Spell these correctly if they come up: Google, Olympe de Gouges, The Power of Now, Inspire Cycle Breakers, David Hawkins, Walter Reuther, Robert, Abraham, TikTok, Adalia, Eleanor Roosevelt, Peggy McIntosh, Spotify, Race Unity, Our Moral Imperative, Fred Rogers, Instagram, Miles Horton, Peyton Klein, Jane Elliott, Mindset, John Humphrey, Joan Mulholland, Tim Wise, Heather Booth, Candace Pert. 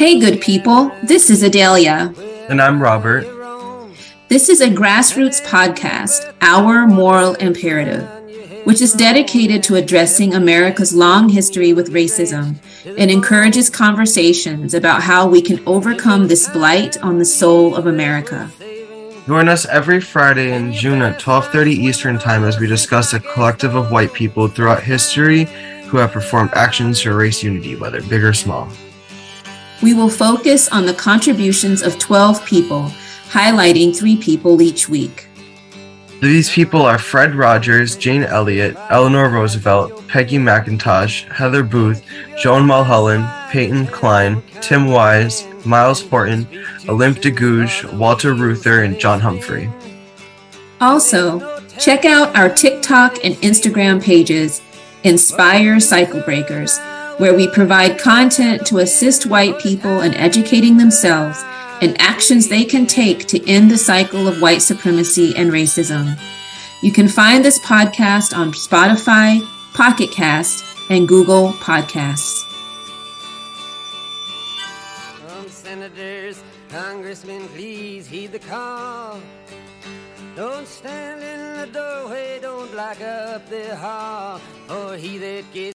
Hey, good people, this is Adalia. And I'm Robert. This is a grassroots podcast, Our Moral Imperative, which is dedicated to addressing America's long history with racism and encourages conversations about how we can overcome this blight on the soul of America. Join us every Friday in June at 12:30 Eastern Time as we discuss a collective of white people throughout history who have performed actions for race unity, whether big or small. We will focus on the contributions of 12 people, highlighting 3 people each week. These people are Fred Rogers, Jane Elliott, Eleanor Roosevelt, Peggy McIntosh, Heather Booth, Joan Mulholland, Peyton Klein, Tim Wise, Miles Horton, Olympe de Gouges, Walter Reuther, and John Humphrey. Also, check out our TikTok and Instagram pages, Inspire Cycle Breakers, where we provide content to assist white people in educating themselves and actions they can take to end the cycle of white supremacy and racism. You can find this podcast on Spotify, Pocket Cast, and Google Podcasts. From senators, congressmen, please heed the call. Don't stand in the doorway, don't block up the hall, or he that gets